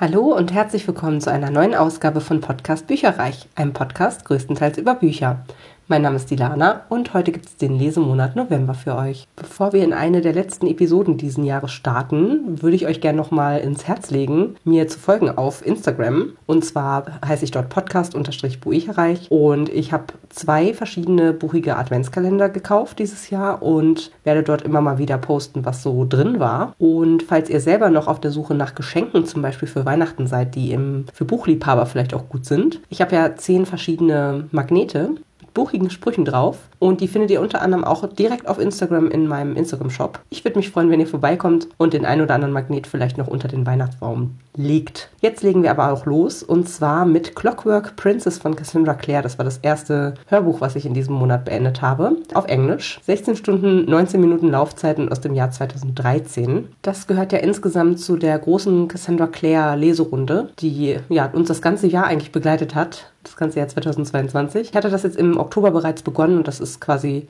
Hallo und herzlich willkommen zu einer neuen Ausgabe von Podcast Bücherreich, einem Podcast größtenteils über Bücher. Mein Name ist Dilana und heute gibt es den Lesemonat November für euch. Bevor wir in eine der letzten Episoden diesen Jahres starten, würde ich euch gerne nochmal ins Herz legen, mir zu folgen auf Instagram. Und zwar heiße ich dort Podcast-Bücherreich und ich habe 2 verschiedene buchige Adventskalender gekauft dieses Jahr und werde dort immer mal wieder posten, was so drin war. Und falls ihr selber noch auf der Suche nach Geschenken zum Beispiel für Weihnachten seid, die für Buchliebhaber vielleicht auch gut sind. Ich habe ja 10 verschiedene Magnete mit buchigen Sprüchen drauf und die findet ihr unter anderem auch direkt auf Instagram in meinem Instagram-Shop. Ich würde mich freuen, wenn ihr vorbeikommt und den ein oder anderen Magnet vielleicht noch unter den Weihnachtsbaum legt. Jetzt legen wir aber auch los und zwar mit Clockwork Princess von Cassandra Clare. Das war das erste Hörbuch, was ich in diesem Monat beendet habe, auf Englisch. 16 Stunden, 19 Minuten Laufzeiten aus dem Jahr 2013. Das gehört ja insgesamt zu der großen Cassandra Clare Leserunde, die uns das ganze Jahr eigentlich begleitet hat, das ganze Jahr 2022. Ich hatte das jetzt im Oktober bereits begonnen und das ist quasi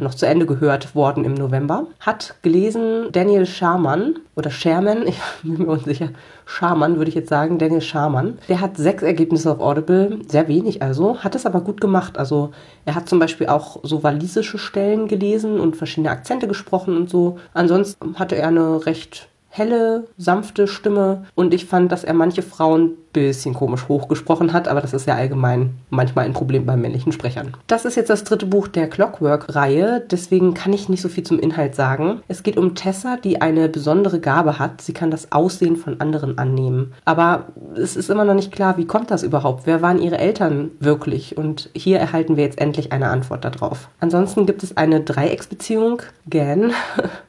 noch zu Ende gehört worden im November. Hat gelesen Daniel Sharman oder Sherman, ich bin mir unsicher. Sharman würde ich jetzt sagen, Daniel Sharman. Der hat 6 Ergebnisse auf Audible, sehr wenig also, hat es aber gut gemacht. Also er hat zum Beispiel auch so walisische Stellen gelesen und verschiedene Akzente gesprochen und so. Ansonsten hatte er eine recht helle, sanfte Stimme und ich fand, dass er manche Frauen bisschen komisch hochgesprochen hat, aber das ist ja allgemein manchmal ein Problem bei männlichen Sprechern. Das ist jetzt das 3. Buch der Clockwork-Reihe, deswegen kann ich nicht so viel zum Inhalt sagen. Es geht um Tessa, die eine besondere Gabe hat. Sie kann das Aussehen von anderen annehmen. Aber es ist immer noch nicht klar, wie kommt das überhaupt? Wer waren ihre Eltern wirklich? Und hier erhalten wir jetzt endlich eine Antwort darauf. Ansonsten gibt es eine Dreiecksbeziehung, Gan,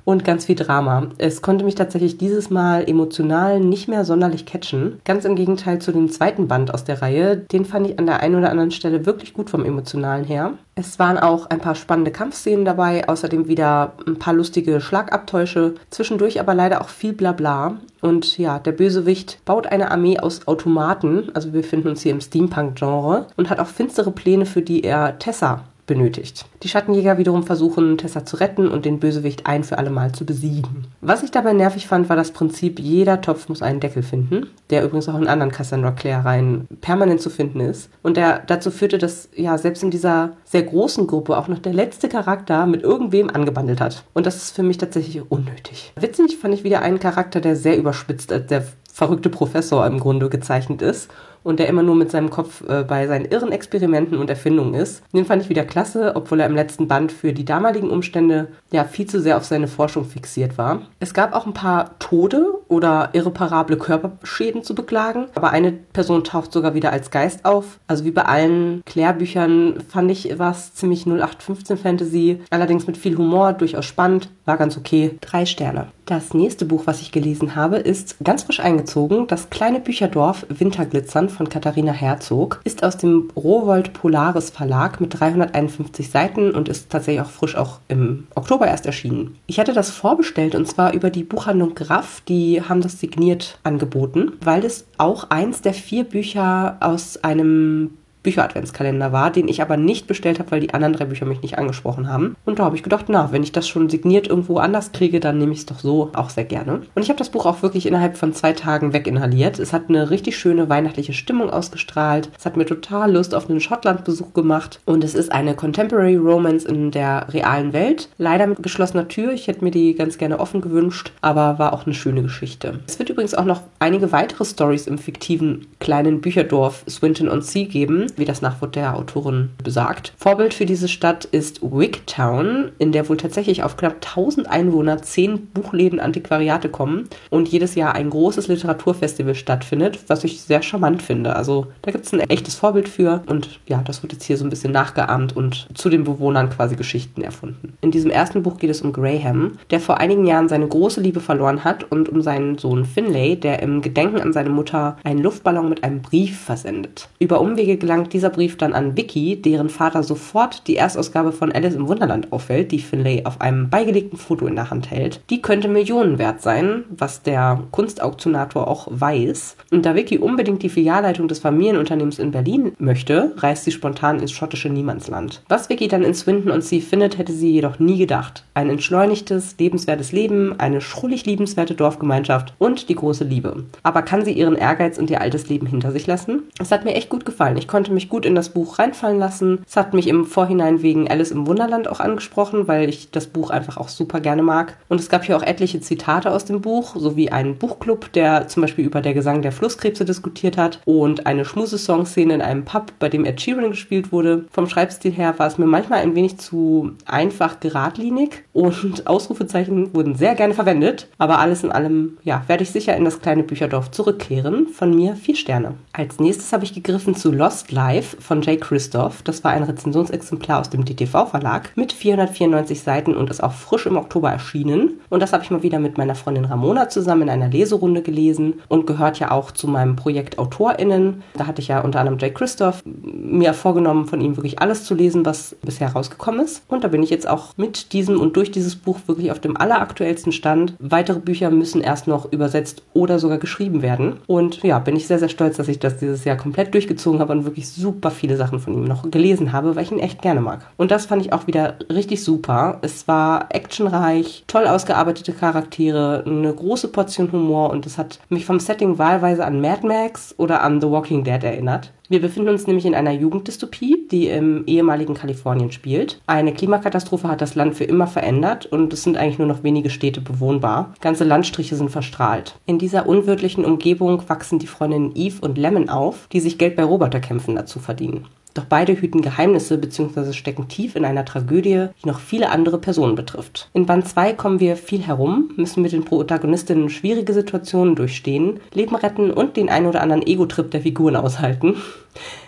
und ganz viel Drama. Es konnte mich tatsächlich dieses Mal emotional nicht mehr sonderlich catchen. Ganz im Gegenteil zu dem 2. Band aus der Reihe. Den fand ich an der einen oder anderen Stelle wirklich gut vom Emotionalen her. Es waren auch ein paar spannende Kampfszenen dabei, außerdem wieder ein paar lustige Schlagabtäusche, zwischendurch aber leider auch viel Blabla. Und der Bösewicht baut eine Armee aus Automaten, also wir befinden uns hier im Steampunk-Genre, und hat auch finstere Pläne, für die er Tessa benötigt. Die Schattenjäger wiederum versuchen, Tessa zu retten und den Bösewicht ein für alle Mal zu besiegen. Was ich dabei nervig fand, war das Prinzip, jeder Topf muss einen Deckel finden, der übrigens auch in anderen Cassandra Clare-Reihen permanent zu finden ist und der dazu führte, dass selbst in dieser sehr großen Gruppe auch noch der letzte Charakter mit irgendwem angebandelt hat. Und das ist für mich tatsächlich unnötig. Witzig fand ich wieder einen Charakter, der sehr überspitzt als der verrückte Professor im Grunde gezeichnet ist und der immer nur mit seinem Kopf bei seinen irren Experimenten und Erfindungen ist. Den fand ich wieder klasse, obwohl er im letzten Band für die damaligen Umstände viel zu sehr auf seine Forschung fixiert war. Es gab auch ein paar Tode oder irreparable Körperschäden zu beklagen, aber eine Person taucht sogar wieder als Geist auf. Also wie bei allen Clare-Büchern fand ich, war es ziemlich 0815 Fantasy, allerdings mit viel Humor, durchaus spannend, war ganz okay. 3 Sterne. Das nächste Buch, was ich gelesen habe, ist ganz frisch eingezogen, Das kleine Bücherdorf Winterglitzern von Katharina Herzog, ist aus dem Rowohlt Polaris Verlag mit 351 Seiten und ist tatsächlich auch frisch im Oktober erst erschienen. Ich hatte das vorbestellt und zwar über die Buchhandlung Graff, die haben das signiert angeboten, weil es auch eins der 4 Bücher aus einem Bücher-Adventskalender war, den ich aber nicht bestellt habe, weil die anderen 3 Bücher mich nicht angesprochen haben. Und da habe ich gedacht, wenn ich das schon signiert irgendwo anders kriege, dann nehme ich es doch so auch sehr gerne. Und ich habe das Buch auch wirklich innerhalb von 2 Tagen weginhaliert. Es hat eine richtig schöne weihnachtliche Stimmung ausgestrahlt. Es hat mir total Lust auf einen Schottlandbesuch gemacht. Und es ist eine Contemporary Romance in der realen Welt. Leider mit geschlossener Tür. Ich hätte mir die ganz gerne offen gewünscht, aber war auch eine schöne Geschichte. Es wird übrigens auch noch einige weitere Storys im fiktiven kleinen Bücherdorf Swinton-on-Sea geben, wie das Nachwort der Autorin besagt. Vorbild für diese Stadt ist Wigtown, in der wohl tatsächlich auf knapp 1000 Einwohner 10 Buchläden, Antiquariate kommen und jedes Jahr ein großes Literaturfestival stattfindet, was ich sehr charmant finde. Also da gibt es ein echtes Vorbild für und das wird jetzt hier so ein bisschen nachgeahmt und zu den Bewohnern quasi Geschichten erfunden. In diesem ersten Buch geht es um Graham, der vor einigen Jahren seine große Liebe verloren hat und um seinen Sohn Finlay, der im Gedenken an seine Mutter einen Luftballon mit einem Brief versendet. Über Umwege gelangt gelangt dieser Brief dann an Vicky, deren Vater sofort die Erstausgabe von Alice im Wunderland auffällt, die Finlay auf einem beigelegten Foto in der Hand hält. Die könnte Millionen wert sein, was der Kunstauktionator auch weiß. Und da Vicky unbedingt die Filialleitung des Familienunternehmens in Berlin möchte, reist sie spontan ins schottische Niemandsland. Was Vicky dann in Swindon und Sea findet, hätte sie jedoch nie gedacht. Ein entschleunigtes, lebenswertes Leben, eine schrullig liebenswerte Dorfgemeinschaft und die große Liebe. Aber kann sie ihren Ehrgeiz und ihr altes Leben hinter sich lassen? Es hat mir echt gut gefallen. Ich konnte mich gut in das Buch reinfallen lassen. Es hat mich im Vorhinein wegen Alice im Wunderland auch angesprochen, weil ich das Buch einfach auch super gerne mag. Und es gab hier auch etliche Zitate aus dem Buch, sowie einen Buchclub, der zum Beispiel über Der Gesang der Flusskrebse diskutiert hat und eine Schmusesong-Szene in einem Pub, bei dem Ed Sheeran gespielt wurde. Vom Schreibstil her war es mir manchmal ein wenig zu einfach geradlinig und Ausrufezeichen wurden sehr gerne verwendet. Aber alles in allem, ja, werde ich sicher in das kleine Bücherdorf zurückkehren. Von mir 4 Sterne. Als nächstes habe ich gegriffen zu Lostl1f3 von Jay Kristoff. Das war ein Rezensionsexemplar aus dem DTV-Verlag mit 494 Seiten und ist auch frisch im Oktober erschienen. Und das habe ich mal wieder mit meiner Freundin Ramona zusammen in einer Leserunde gelesen und gehört ja auch zu meinem Projekt AutorInnen. Da hatte ich ja unter anderem Jay Kristoff mir vorgenommen, von ihm wirklich alles zu lesen, was bisher rausgekommen ist. Und da bin ich jetzt auch mit diesem und durch dieses Buch wirklich auf dem alleraktuellsten Stand. Weitere Bücher müssen erst noch übersetzt oder sogar geschrieben werden. Und ja, bin ich sehr, sehr stolz, dass ich das dieses Jahr komplett durchgezogen habe und wirklich super viele Sachen von ihm noch gelesen habe, weil ich ihn echt gerne mag. Und das fand ich auch wieder richtig super. Es war actionreich, toll ausgearbeitete Charaktere, eine große Portion Humor und es hat mich vom Setting wahlweise an Mad Max oder an The Walking Dead erinnert. Wir befinden uns nämlich in einer Jugenddystopie, die im ehemaligen Kalifornien spielt. Eine Klimakatastrophe hat das Land für immer verändert und es sind eigentlich nur noch wenige Städte bewohnbar. Ganze Landstriche sind verstrahlt. In dieser unwirtlichen Umgebung wachsen die Freundinnen Eve und Lemon auf, die sich Geld bei Roboterkämpfen dazu verdienen. Doch beide hüten Geheimnisse bzw. stecken tief in einer Tragödie, die noch viele andere Personen betrifft. In Band 2 kommen wir viel herum, müssen mit den Protagonistinnen schwierige Situationen durchstehen, Leben retten und den ein oder anderen Ego-Trip der Figuren aushalten.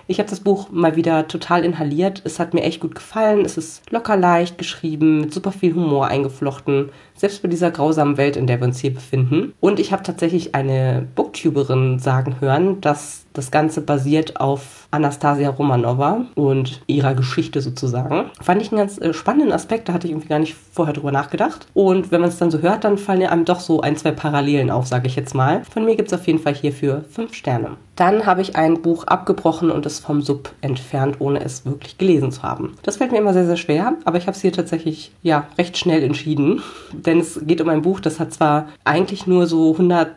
Ich habe das Buch mal wieder total inhaliert. Es hat mir echt gut gefallen. Es ist locker leicht geschrieben, mit super viel Humor eingeflochten, selbst bei dieser grausamen Welt, in der wir uns hier befinden. Und ich habe tatsächlich eine Booktuberin sagen hören, dass das Ganze basiert auf Anastasia Romanova und ihrer Geschichte sozusagen. Fand ich einen ganz spannenden Aspekt, da hatte ich irgendwie gar nicht vorher drüber nachgedacht. Und wenn man es dann so hört, dann fallen einem doch so 1, 2 Parallelen auf, sage ich jetzt mal. Von mir gibt es auf jeden Fall hierfür 5 Sterne. Dann habe ich ein Buch abgebrochen und es vom Sub entfernt, ohne es wirklich gelesen zu haben. Das fällt mir immer sehr, sehr schwer, aber ich habe es hier tatsächlich ja recht schnell entschieden, denn es geht um ein Buch, das hat zwar eigentlich nur so 100,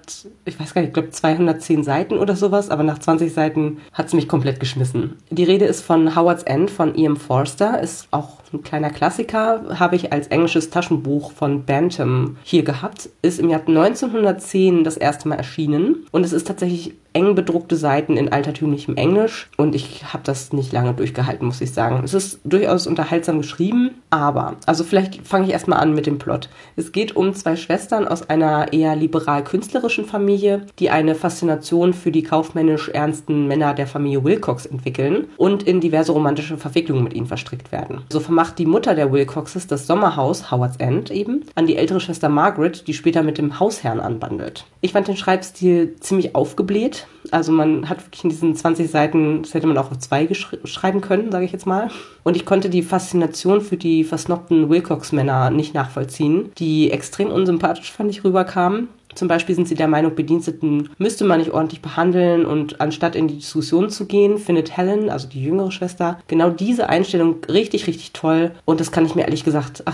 ich weiß gar nicht, ich glaube 210 Seiten oder sowas, aber nach 20 Seiten hat es mich komplett geschmissen. Die Rede ist von Howards End von E.M. Forster, ist auch ein kleiner Klassiker, habe ich als englisches Taschenbuch von Bantam hier gehabt, ist im Jahr 1910 das erste Mal erschienen und es ist tatsächlich eng bedruckte Seiten in altertümlichem Englisch und ich habe das nicht lange durchgehalten, muss ich sagen. Es ist durchaus unterhaltsam geschrieben, aber, also vielleicht fange ich erstmal an mit dem Plot. Es geht um 2 Schwestern aus einer eher liberal-künstlerischen Familie, die eine Faszination für die kaufmännisch ernsten Männer der Familie Wilcox entwickeln und in diverse romantische Verwicklungen mit ihnen verstrickt werden. So vermacht die Mutter der Wilcoxes das Sommerhaus, Howards End eben, an die ältere Schwester Margaret, die später mit dem Hausherrn anbandelt. Ich fand den Schreibstil ziemlich aufgebläht. Also man hat wirklich in diesen 20 Seiten, das hätte man auch auf 2 schreiben können, sage ich jetzt mal. Und ich konnte die Faszination für die versnobten Wilcox-Männer nicht nachvollziehen, die extrem unsympathisch, fand ich, rüberkamen. Zum Beispiel sind sie der Meinung, Bediensteten müsste man nicht ordentlich behandeln und anstatt in die Diskussion zu gehen, findet Helen, also die jüngere Schwester, genau diese Einstellung richtig, richtig toll. Und das kann ich mir ehrlich gesagt,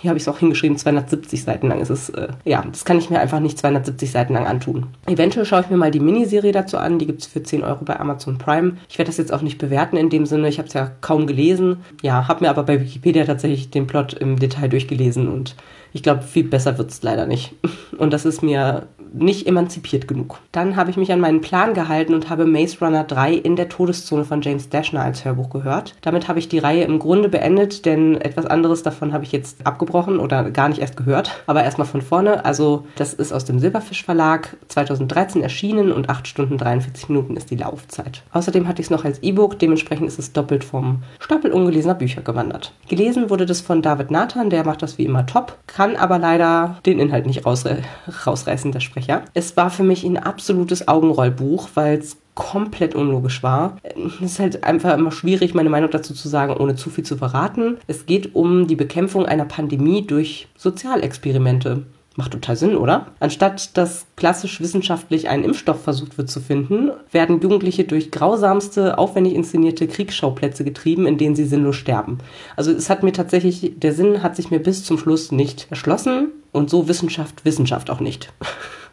hier habe ich es auch hingeschrieben, 270 Seiten lang ist es, das kann ich mir einfach nicht 270 Seiten lang antun. Eventuell schaue ich mir mal die Miniserie dazu an, die gibt es für 10 Euro bei Amazon Prime. Ich werde das jetzt auch nicht bewerten in dem Sinne, ich habe es ja kaum gelesen. Ja, habe mir aber bei Wikipedia tatsächlich den Plot im Detail durchgelesen und ich glaube, viel besser wird es leider nicht. Und das ist mir nicht emanzipiert genug. Dann habe ich mich an meinen Plan gehalten und habe Maze Runner 3 in der Todeszone von James Dashner als Hörbuch gehört. Damit habe ich die Reihe im Grunde beendet, denn etwas anderes davon habe ich jetzt abgebrochen oder gar nicht erst gehört. Aber erstmal von vorne. Also das ist aus dem Silberfisch Verlag 2013 erschienen und 8 Stunden 43 Minuten ist die Laufzeit. Außerdem hatte ich es noch als E-Book, dementsprechend ist es doppelt vom Stapel ungelesener Bücher gewandert. Gelesen wurde das von David Nathan, der macht das wie immer top, kann aber leider den Inhalt nicht rausreißen, der Sprecher. Es war für mich ein absolutes Augenrollbuch, weil es komplett unlogisch war. Es ist halt einfach immer schwierig, meine Meinung dazu zu sagen, ohne zu viel zu verraten. Es geht um die Bekämpfung einer Pandemie durch Sozialexperimente. Macht total Sinn, oder? Anstatt dass klassisch wissenschaftlich ein Impfstoff versucht wird zu finden, werden Jugendliche durch grausamste, aufwendig inszenierte Kriegsschauplätze getrieben, in denen sie sinnlos sterben. Also es hat mir tatsächlich, der Sinn hat sich mir bis zum Schluss nicht erschlossen und so Wissenschaft auch nicht.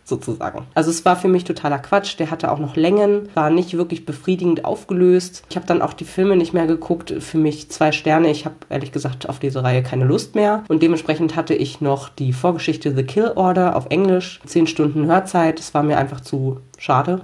Sozusagen. Also es war für mich totaler Quatsch, der hatte auch noch Längen, war nicht wirklich befriedigend aufgelöst. Ich habe dann auch die Filme nicht mehr geguckt, für mich 2 Sterne. Ich habe ehrlich gesagt auf diese Reihe keine Lust mehr und dementsprechend hatte ich noch die Vorgeschichte The Kill Order auf Englisch, 10 Stunden Hörzeit, das war mir einfach zu schade.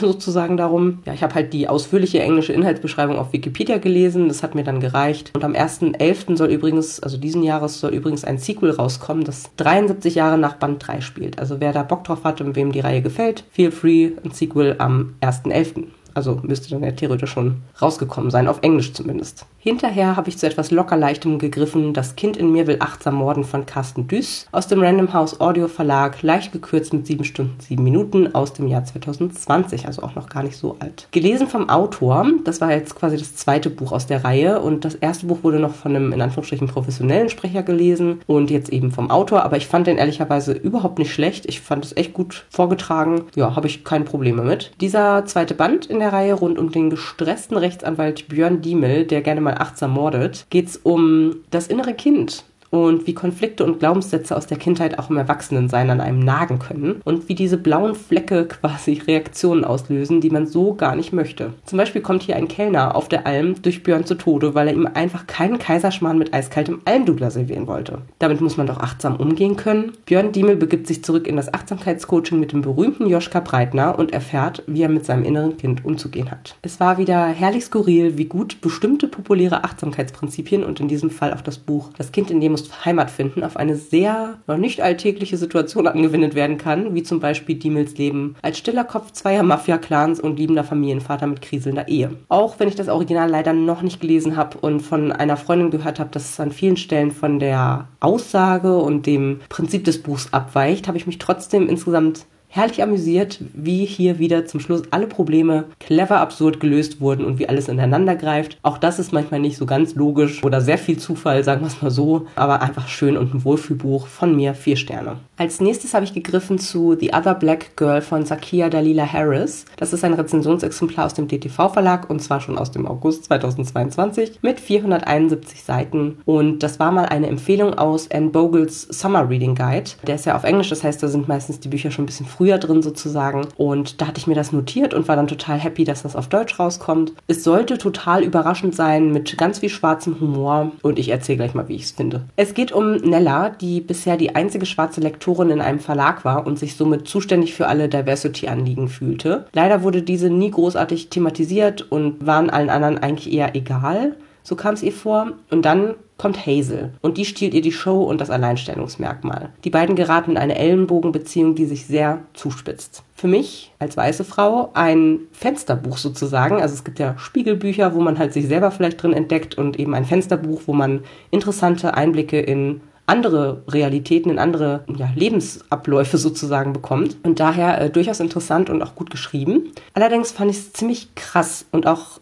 Sozusagen darum. Ja, ich habe halt die ausführliche englische Inhaltsbeschreibung auf Wikipedia gelesen, das hat mir dann gereicht. Und am 1.11. soll übrigens, also diesen Jahres, ein Sequel rauskommen, das 73 Jahre nach Band 3 spielt. Also wer da Bock drauf hat und wem die Reihe gefällt, feel free, ein Sequel am 1.11. Also müsste dann ja theoretisch schon rausgekommen sein, auf Englisch zumindest. Hinterher habe ich zu etwas locker Leichtem gegriffen, Das Kind in mir will achtsam morden von Karsten Dusse aus dem Random House Audio Verlag, leicht gekürzt mit 7 Stunden 7 Minuten aus dem Jahr 2020, also auch noch gar nicht so alt. Gelesen vom Autor, das war jetzt quasi das 2. Buch aus der Reihe und das 1. Buch wurde noch von einem in Anführungsstrichen professionellen Sprecher gelesen und jetzt eben vom Autor, aber ich fand den ehrlicherweise überhaupt nicht schlecht, ich fand es echt gut vorgetragen, ja, habe ich keine Probleme mit. Dieser 2. Band in der Reihe rund um den gestressten Rechtsanwalt Björn Diemel, der gerne mal achtsam mordet, geht es um das innere Kind und wie Konflikte und Glaubenssätze aus der Kindheit auch im Erwachsenensein an einem nagen können und wie diese blauen Flecke quasi Reaktionen auslösen, die man so gar nicht möchte. Zum Beispiel kommt hier ein Kellner auf der Alm durch Björn zu Tode, weil er ihm einfach keinen Kaiserschmarrn mit eiskaltem Almdudler servieren wollte. Damit muss man doch achtsam umgehen können. Björn Diemel begibt sich zurück in das Achtsamkeitscoaching mit dem berühmten Joschka Breitner und erfährt, wie er mit seinem inneren Kind umzugehen hat. Es war wieder herrlich skurril, wie gut bestimmte populäre Achtsamkeitsprinzipien und in diesem Fall auch das Buch Das Kind in dem muss Heimat finden, auf eine sehr noch nicht alltägliche Situation angewendet werden kann, wie zum Beispiel Diemels Leben als stiller Kopf 2er Mafia-Clans und liebender Familienvater mit kriselnder Ehe. Auch wenn ich das Original leider noch nicht gelesen habe und von einer Freundin gehört habe, dass es an vielen Stellen von der Aussage und dem Prinzip des Buchs abweicht, habe ich mich trotzdem insgesamt herrlich amüsiert, wie hier wieder zum Schluss alle Probleme clever absurd gelöst wurden und wie alles ineinander greift. Auch das ist manchmal nicht so ganz logisch oder sehr viel Zufall, sagen wir es mal so, aber einfach schön und ein Wohlfühlbuch von mir, 4 Sterne. Als nächstes habe ich gegriffen zu The Other Black Girl von Zakiya Dalila Harris. Das ist ein Rezensionsexemplar aus dem DTV-Verlag und zwar schon aus dem August 2022 mit 471 Seiten und das war mal eine Empfehlung aus Anne Bogles Summer Reading Guide. Der ist ja auf Englisch, das heißt, da sind meistens die Bücher schon ein bisschen früher drin sozusagen und da hatte ich mir das notiert und war dann total happy, dass das auf Deutsch rauskommt. Es sollte total überraschend sein mit ganz viel schwarzem Humor und ich erzähle gleich mal, wie ich es finde. Es geht um Nella, die bisher die einzige schwarze Lektorin in einem Verlag war und sich somit zuständig für alle Diversity-Anliegen fühlte. Leider wurde diese nie großartig thematisiert und waren allen anderen eigentlich eher egal. So kam es ihr vor und dann kommt Hazel und die stiehlt ihr die Show und das Alleinstellungsmerkmal. Die beiden geraten in eine Ellenbogenbeziehung, die sich sehr zuspitzt. Für mich als weiße Frau ein Fensterbuch sozusagen, also es gibt ja Spiegelbücher, wo man halt sich selber vielleicht drin entdeckt und eben ein Fensterbuch, wo man interessante Einblicke in andere Realitäten, in andere Lebensabläufe sozusagen bekommt und daher durchaus interessant und auch gut geschrieben. Allerdings fand ich es ziemlich krass und auch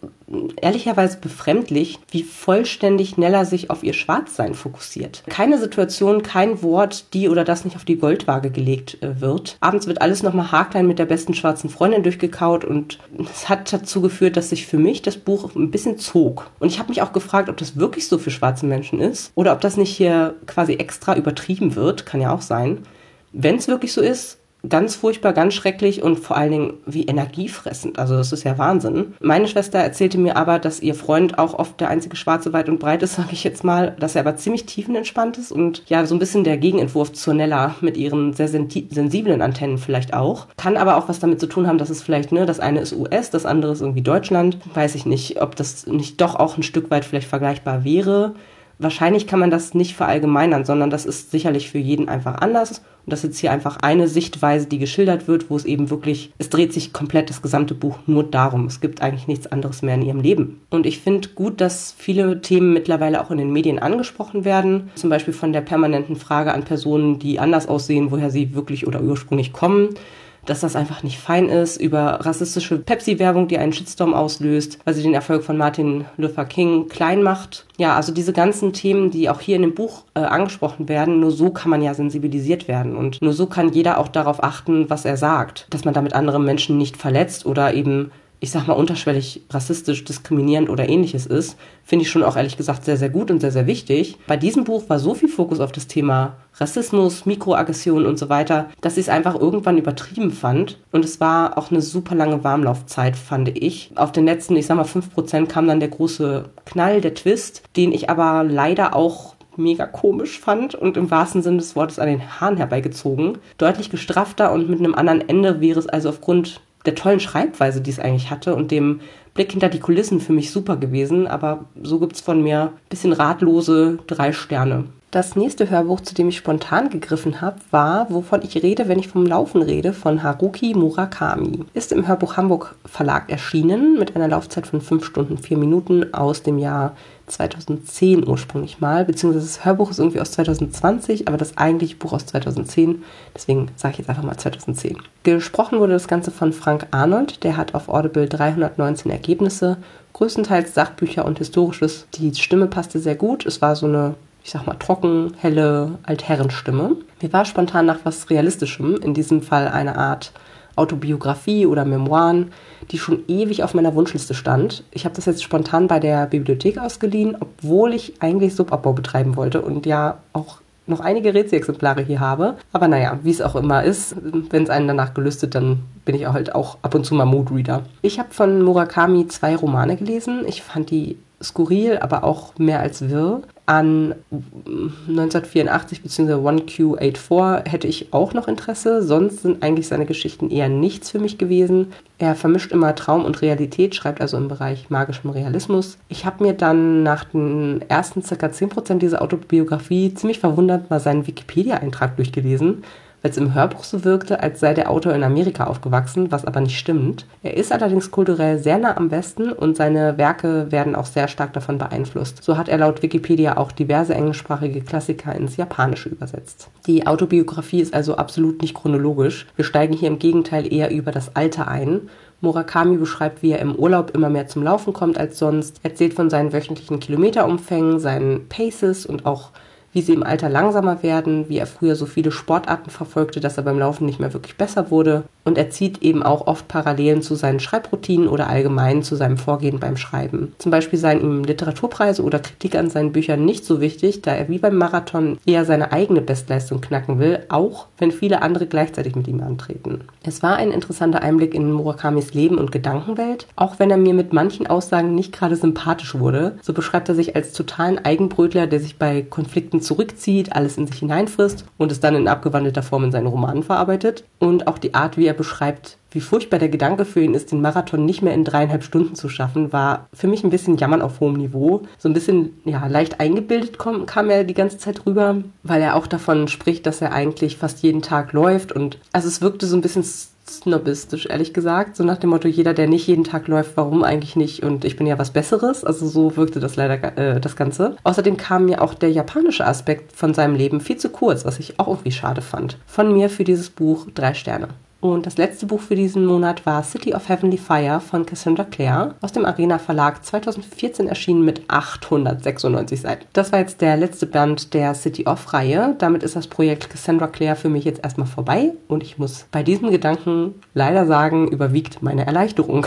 ehrlicherweise befremdlich, wie vollständig Nella sich auf ihr Schwarzsein fokussiert. Keine Situation, kein Wort, die oder das nicht auf die Goldwaage gelegt wird. Abends wird alles nochmal haarklein mit der besten schwarzen Freundin durchgekaut und es hat dazu geführt, dass sich für mich das Buch ein bisschen zog. Und ich habe mich auch gefragt, ob das wirklich so für schwarze Menschen ist oder ob das nicht hier quasi extra übertrieben wird, kann ja auch sein. Wenn es wirklich so ist, ganz furchtbar, ganz schrecklich und vor allen Dingen wie energiefressend. Also das ist ja Wahnsinn. Meine Schwester erzählte mir aber, dass ihr Freund auch oft der einzige Schwarze weit und breit ist, sage ich jetzt mal, dass er aber ziemlich tiefenentspannt ist und ja, so ein bisschen der Gegenentwurf zur Nella mit ihren sehr sensiblen Antennen vielleicht auch. Kann aber auch was damit zu tun haben, dass es vielleicht, das eine ist US, das andere ist irgendwie Deutschland. Weiß ich nicht, ob das nicht doch auch ein Stück weit vielleicht vergleichbar wäre. Wahrscheinlich kann man das nicht verallgemeinern, sondern das ist sicherlich für jeden einfach anders. Und das ist jetzt hier einfach eine Sichtweise, die geschildert wird, wo es eben wirklich, es dreht sich komplett das gesamte Buch nur darum. Es gibt eigentlich nichts anderes mehr in ihrem Leben. Und ich finde gut, dass viele Themen mittlerweile auch in den Medien angesprochen werden. Zum Beispiel von der permanenten Frage an Personen, die anders aussehen, woher sie wirklich oder ursprünglich kommen. dass das einfach nicht fein ist, über rassistische Pepsi-Werbung, die einen Shitstorm auslöst, weil sie den Erfolg von Martin Luther King klein macht. Ja, also diese ganzen Themen, die auch hier in dem Buch angesprochen werden, nur so kann man ja sensibilisiert werden und nur so kann jeder auch darauf achten, was er sagt, dass man damit andere Menschen nicht verletzt oder eben, ich sag mal, unterschwellig rassistisch, diskriminierend oder ähnliches ist, finde ich schon auch ehrlich gesagt sehr, sehr gut und sehr, sehr wichtig. Bei diesem Buch war so viel Fokus auf das Thema Rassismus, Mikroaggressionen und so weiter, dass ich es einfach irgendwann übertrieben fand. Und es war auch eine super lange Warmlaufzeit, fand ich. Auf den letzten, 5% kam dann der große Knall, der Twist, den ich aber leider auch mega komisch fand und im wahrsten Sinne des Wortes an den Haaren herbeigezogen. Deutlich gestrafter und mit einem anderen Ende wäre es also aufgrund der tollen Schreibweise, die es eigentlich hatte und dem Blick hinter die Kulissen für mich super gewesen, aber so gibt's von mir ein bisschen ratlose 3 Sterne. Das nächste Hörbuch, zu dem ich spontan gegriffen habe, war Wovon ich rede, wenn ich vom Laufen rede, von Haruki Murakami. Ist im Hörbuch Hamburg Verlag erschienen, mit einer Laufzeit von 5 Stunden, 4 Minuten aus dem Jahr 2010 ursprünglich mal, beziehungsweise das Hörbuch ist irgendwie aus 2020, aber das eigentliche Buch aus 2010, deswegen sage ich jetzt einfach mal 2010. Gesprochen wurde das Ganze von Frank Arnold, der hat auf Audible 319 Ergebnisse, größtenteils Sachbücher und Historisches. Die Stimme passte sehr gut, es war so eine, trocken, helle Altherrenstimme. Mir war spontan nach was Realistischem, in diesem Fall eine Art Autobiografie oder Memoiren, die schon ewig auf meiner Wunschliste stand. Ich habe das jetzt spontan bei der Bibliothek ausgeliehen, obwohl ich eigentlich Subabbau betreiben wollte und ja auch noch einige Rätselexemplare hier habe. Aber naja, wie es auch immer ist, wenn es einen danach gelüstet, dann bin ich auch ab und zu mal Moodreader. Ich habe von Murakami 2 Romane gelesen. Ich fand die skurril, aber auch mehr als wirr. An 1984 bzw. 1Q84 hätte ich auch noch Interesse, sonst sind eigentlich seine Geschichten eher nichts für mich gewesen. Er vermischt immer Traum und Realität, schreibt also im Bereich magischem Realismus. Ich habe mir dann nach den ersten ca. 10% dieser Autobiografie ziemlich verwundert mal seinen Wikipedia-Eintrag durchgelesen, weil es im Hörbuch so wirkte, als sei der Autor in Amerika aufgewachsen, was aber nicht stimmt. Er ist allerdings kulturell sehr nah am Westen und seine Werke werden auch sehr stark davon beeinflusst. So hat er laut Wikipedia auch diverse englischsprachige Klassiker ins Japanische übersetzt. Die Autobiografie ist also absolut nicht chronologisch. Wir steigen hier im Gegenteil eher über das Alter ein. Murakami beschreibt, wie er im Urlaub immer mehr zum Laufen kommt als sonst, erzählt von seinen wöchentlichen Kilometerumfängen, seinen Paces und auch wie sie im Alter langsamer werden, wie er früher so viele Sportarten verfolgte, dass er beim Laufen nicht mehr wirklich besser wurde. Und er zieht eben auch oft Parallelen zu seinen Schreibroutinen oder allgemein zu seinem Vorgehen beim Schreiben. Zum Beispiel seien ihm Literaturpreise oder Kritik an seinen Büchern nicht so wichtig, da er wie beim Marathon eher seine eigene Bestleistung knacken will, auch wenn viele andere gleichzeitig mit ihm antreten. Es war ein interessanter Einblick in Murakamis Leben und Gedankenwelt, auch wenn er mir mit manchen Aussagen nicht gerade sympathisch wurde. So beschreibt er sich als totalen Eigenbrötler, der sich bei Konflikten zurückzieht, alles in sich hineinfrisst und es dann in abgewandelter Form in seinen Romanen verarbeitet. Und auch die Art, wie er beschreibt, wie furchtbar der Gedanke für ihn ist, den Marathon nicht mehr in 3,5 Stunden zu schaffen, war für mich ein bisschen Jammern auf hohem Niveau. So ein bisschen, ja, leicht eingebildet kam er die ganze Zeit rüber, weil er auch davon spricht, dass er eigentlich fast jeden Tag läuft und also es wirkte so ein bisschen snobistisch, ehrlich gesagt. So nach dem Motto, jeder, der nicht jeden Tag läuft, warum eigentlich nicht? Und ich bin ja was Besseres. Also so wirkte das leider das Ganze. Außerdem kam mir auch der japanische Aspekt von seinem Leben viel zu kurz, was ich auch irgendwie schade fand. Von mir für dieses Buch 3 Sterne. Und das letzte Buch für diesen Monat war City of Heavenly Fire von Cassandra Clare, aus dem Arena Verlag 2014 erschienen mit 896 Seiten. Das war jetzt der letzte Band der City of Reihe. Damit ist das Projekt Cassandra Clare für mich jetzt erstmal vorbei und ich muss bei diesem Gedanken leider sagen, überwiegt meine Erleichterung.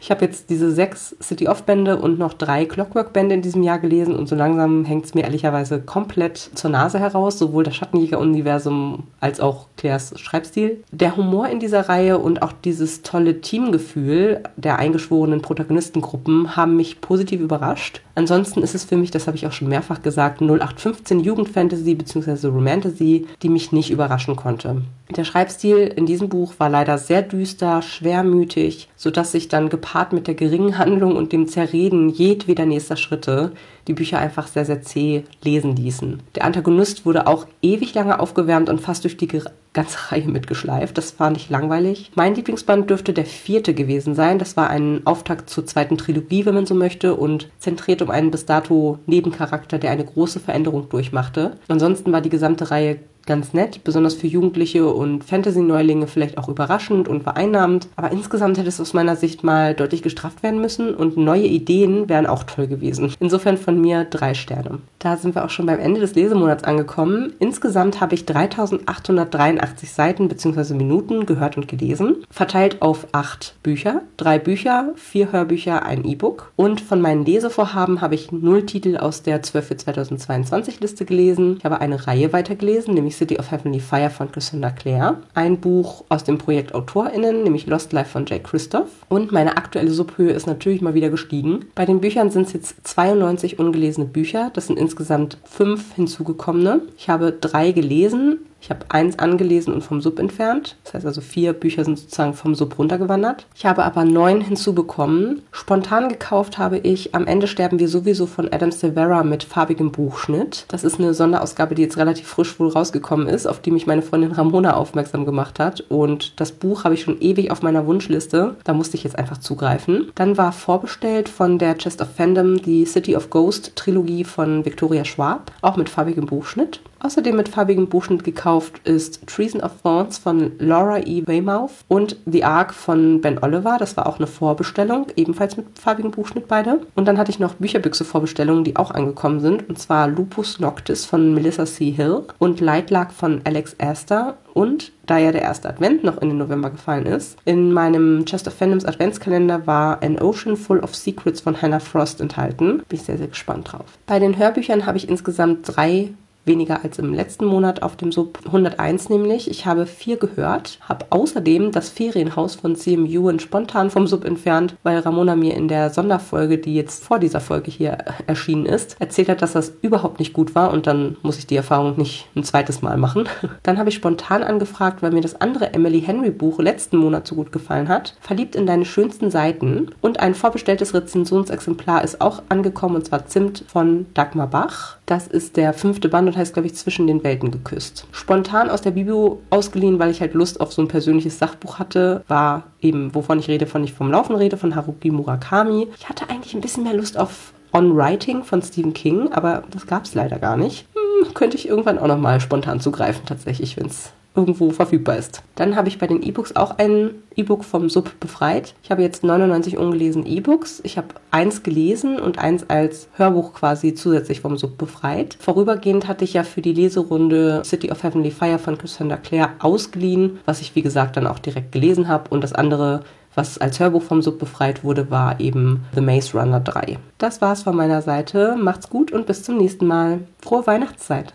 Ich habe jetzt diese 6 City-of-Bände und noch 3 Clockwork-Bände in diesem Jahr gelesen und so langsam hängt es mir ehrlicherweise komplett zur Nase heraus, sowohl das Schattenjäger-Universum als auch Claires Schreibstil. Der Humor in dieser Reihe und auch dieses tolle Teamgefühl der eingeschworenen Protagonistengruppen haben mich positiv überrascht. Ansonsten ist es für mich, das habe ich auch schon mehrfach gesagt, 0815 Jugendfantasy bzw. Romantasy, die mich nicht überraschen konnte. Der Schreibstil in diesem Buch war leider sehr düster, schwermütig, sodass sich dann gepaart mit der geringen Handlung und dem Zerreden jedweder nächster Schritte die Bücher einfach sehr, sehr zäh lesen ließen. Der Antagonist wurde auch ewig lange aufgewärmt und fast durch die ganze Reihe mitgeschleift. Das fand ich langweilig. Mein Lieblingsband dürfte der 4. gewesen sein. Das war ein Auftakt zur 2. Trilogie, wenn man so möchte, und zentriert um einen bis dato Nebencharakter, der eine große Veränderung durchmachte. Ansonsten war die gesamte Reihe ganz nett, besonders für Jugendliche und Fantasy-Neulinge vielleicht auch überraschend und vereinnahmend. Aber insgesamt hätte es aus meiner Sicht mal deutlich gestrafft werden müssen und neue Ideen wären auch toll gewesen. Insofern von mir 3 Sterne. Da sind wir auch schon beim Ende des Lesemonats angekommen. Insgesamt habe ich 3.883 Seiten bzw. Minuten gehört und gelesen, verteilt auf 8 Bücher, 3 Bücher, 4 Hörbücher, 1 E-Book. Und von meinen Lesevorhaben habe ich 0 Titel aus der 12 für 2022 Liste gelesen. Ich habe eine Reihe weitergelesen, nämlich City of Heavenly Fire von Cassandra Clare, ein Buch aus dem Projekt AutorInnen, nämlich Lostl1f3 von Jay Kristoff, und meine aktuelle Subhöhe ist natürlich mal wieder gestiegen. Bei den Büchern sind es jetzt 92 ungelesene Bücher, das sind insgesamt 5 hinzugekommene. Ich habe 3 gelesen. Ich habe 1 angelesen und vom Sub entfernt. Das heißt also 4 Bücher sind sozusagen vom Sub runtergewandert. Ich habe aber 9 hinzubekommen. Spontan gekauft habe ich Am Ende sterben wir sowieso von Adam Silvera mit farbigem Buchschnitt. Das ist eine Sonderausgabe, die jetzt relativ frisch wohl rausgekommen ist, auf die mich meine Freundin Ramona aufmerksam gemacht hat. Und das Buch habe ich schon ewig auf meiner Wunschliste. Da musste ich jetzt einfach zugreifen. Dann war vorbestellt von der Chest of Fandom die City of Ghosts Trilogie von Victoria Schwab, auch mit farbigem Buchschnitt. Außerdem mit farbigem Buchschnitt gekauft ist Treason of Thorns von Laura E. Weymouth und The Ark von Ben Oliver. Das war auch eine Vorbestellung, ebenfalls mit farbigem Buchschnitt beide. Und dann hatte ich noch Bücherbüchse-Vorbestellungen, die auch angekommen sind. Und zwar Lupus Noctis von Melissa C. Hill und Lightlark von Alex Aster. Und da ja der erste Advent noch in den November gefallen ist, in meinem Chest of Fandoms Adventskalender war An Ocean Full of Secrets von Hannah Frost enthalten. Bin ich sehr, sehr gespannt drauf. Bei den Hörbüchern habe ich insgesamt 3 weniger als im letzten Monat auf dem Sub, 101 nämlich. Ich habe 4 gehört, habe außerdem das Ferienhaus von CMU und spontan vom Sub entfernt, weil Ramona mir in der Sonderfolge, die jetzt vor dieser Folge hier erschienen ist, erzählt hat, dass das überhaupt nicht gut war und dann muss ich die Erfahrung nicht ein zweites Mal machen. Dann habe ich spontan angefragt, weil mir das andere Emily Henry Buch letzten Monat so gut gefallen hat, Verliebt in deine schönsten Seiten, und ein vorbestelltes Rezensionsexemplar ist auch angekommen, und zwar Zimt von Dagmar Bach. Das ist der 5. Band und heißt, glaube ich, Zwischen den Welten geküsst. Spontan aus der Bibio ausgeliehen, weil ich halt Lust auf so ein persönliches Sachbuch hatte, war eben Wovon ich rede, wenn ich vom Laufen rede, von Haruki Murakami. Ich hatte eigentlich ein bisschen mehr Lust auf On Writing von Stephen King, aber das gab es leider gar nicht. Könnte ich irgendwann auch nochmal spontan zugreifen, tatsächlich, wenn es irgendwo verfügbar ist. Dann habe ich bei den E-Books auch ein E-Book vom Sub befreit. Ich habe jetzt 99 ungelesene E-Books. Ich habe 1 gelesen und 1 als Hörbuch quasi zusätzlich vom Sub befreit. Vorübergehend hatte ich ja für die Leserunde City of Heavenly Fire von Cassandra Clare ausgeliehen, was ich, wie gesagt, dann auch direkt gelesen habe, und das andere, was als Hörbuch vom Sub befreit wurde, war eben The Maze Runner 3. Das war's von meiner Seite. Macht's gut und bis zum nächsten Mal. Frohe Weihnachtszeit!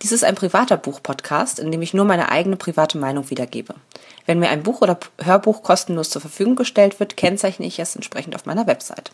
Dies ist ein privater Buchpodcast, in dem ich nur meine eigene private Meinung wiedergebe. Wenn mir ein Buch oder Hörbuch kostenlos zur Verfügung gestellt wird, kennzeichne ich es entsprechend auf meiner Website.